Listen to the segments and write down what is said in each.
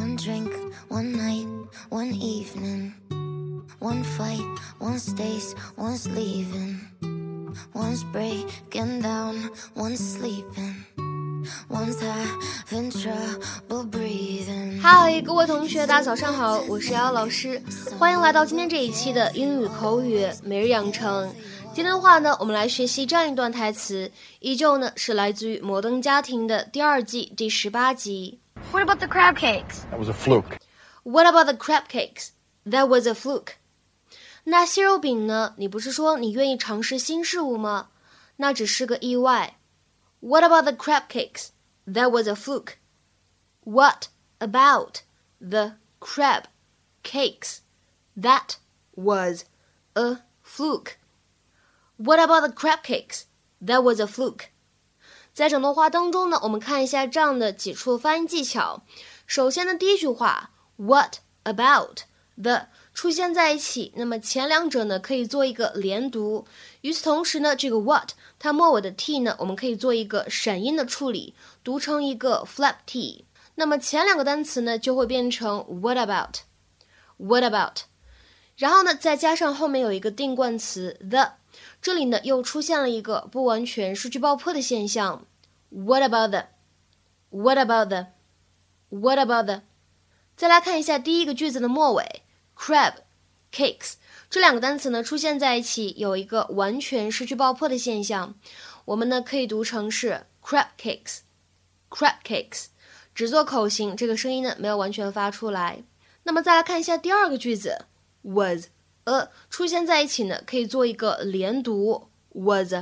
One drink, one night, one evening. One fight, one stays, one's leaving. One's breaking down, one's sleeping. One's having trouble breathing. Hi, 各位同学，大家早上好，我是姚老师，欢迎来到今天这一期的英语口语每日养成。今天的话呢，我们来学习这样一段台词，依旧呢是来自于《摩登家庭》的第二季第18集。What about the crab cakes? That was a fluke. What about the crab cakes? That was a fluke. 那蟹肉饼呢？你不是说你愿意尝试新事物吗？那只是个意外。What about the crab cakes? That was a fluke. What about the crab cakes? That was a fluke.What about the crab cakes? That was a fluke. 在整段话当中呢，我们看一下这样的几处发音技巧。首先呢，第一句话 What about the 出现在一起，那么前两者呢可以做一个连读。与此同时呢，这个 what 它末尾的 t 呢，我们可以做一个闪音的处理，读成一个 flap t。那么前两个单词呢就会变成 What about? What about? 然后呢，再加上后面有一个定冠词 the。这里呢又出现了一个不完全失去爆破的现象 What about the? What about the? What about the? 再来看一下第一个句子的末尾 Crab, cakes 这两个单词呢出现在一起有一个完全失去爆破的现象我们呢可以读成是 Crab cakes, crab cakes 只做口型这个声音呢没有完全发出来那么再来看一下第二个句子 Was出现在一起呢可以做一个连读 was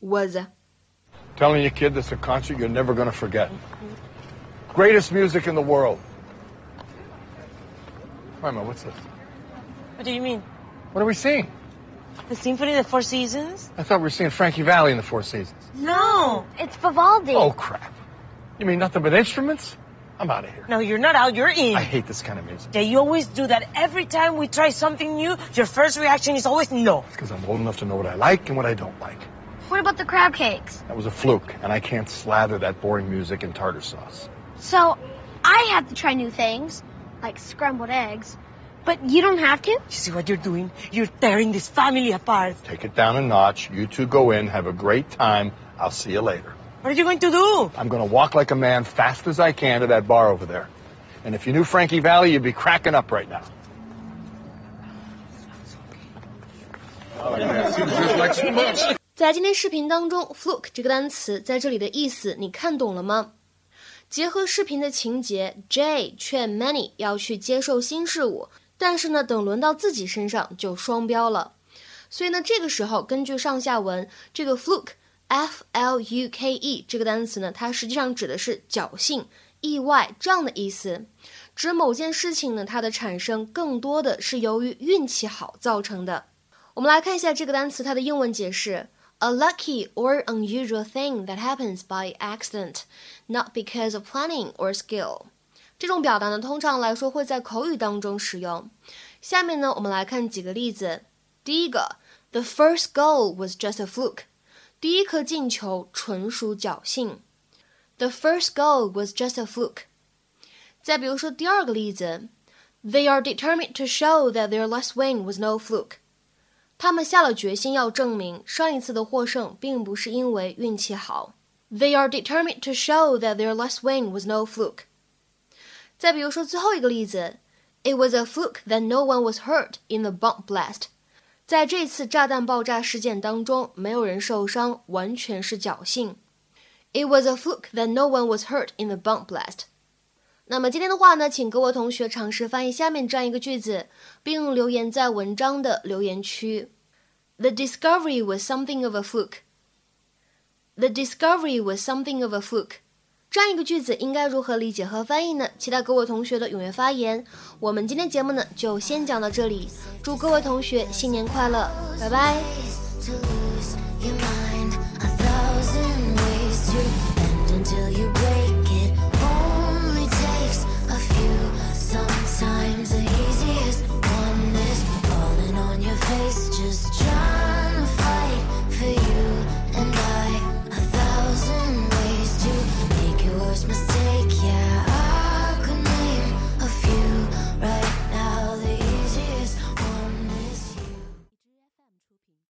was telling your kid that's a concert you're never going to forget greatest music in the world wait a minute what's this what do you mean what are we seeing the symphony the Four Seasons I thought we were seeing Frankie Valli in the Four Seasons no it's Vivaldi oh crap you mean nothing but instruments I'm out of here. No, you're not out. You're in. I hate this kind of music. Yeah, you always do that. Every time we try something new, your first reaction is always no. It's because I'm old enough to know what I like and what I don't like. What about the crab cakes? That was a fluke, and I can't slather that boring music in tartar sauce. So I have to try new things, like scrambled eggs, but you don't have to? You see what you're doing? You're tearing this family apart. Take it down a notch. You two go in. Have a great time. I'll see you later.What are you going to do? I'm going to walk like a man fast as I can to that bar over there. And if you knew Frankie Valli, you'd be cracking up right now. Oh, yeah, seems just like so much. 在今天视频当中 ，fluke 这个单词在这里的意思，你看懂了吗？结合视频的情节 ，Jay 劝 Manny 要去接受新事物，但是呢，等轮到自己身上就双标了。所以呢，这个时候根据上下文，这个 fluke。F-L-U-K-E 这个单词呢它实际上指的是侥幸意外这样的意思指某件事情呢它的产生更多的是由于运气好造成的我们来看一下这个单词它的英文解释 A lucky or unusual thing that happens by accident not because of planning or skill 这种表达呢通常来说会在口语当中使用下面呢我们来看几个例子第一个 The first goal was just a fluke第一颗进球纯属侥幸 The first goal was just a fluke 再比如说第二个例子 They are determined to show that their last win was no fluke 他们下了决心要证明上一次的获胜并不是因为运气好 They are determined to show that their last win was no fluke 再比如说最后一个例子 It was a fluke that no one was hurt in the bomb blast在这次炸弹爆炸事件当中，没有人受伤，完全是侥幸。It was a fluke that no one was hurt in the bomb blast. 那么今天的话呢，请各位同学尝试翻译下面这样一个句子，并留言在文章的留言区。The discovery was something of a fluke. The discovery was something of a fluke. 这样一个句子应该如何理解和翻译呢？期待各位同学的踊跃发言。我们今天节目呢就先讲到这里，祝各位同学新年快乐，拜拜。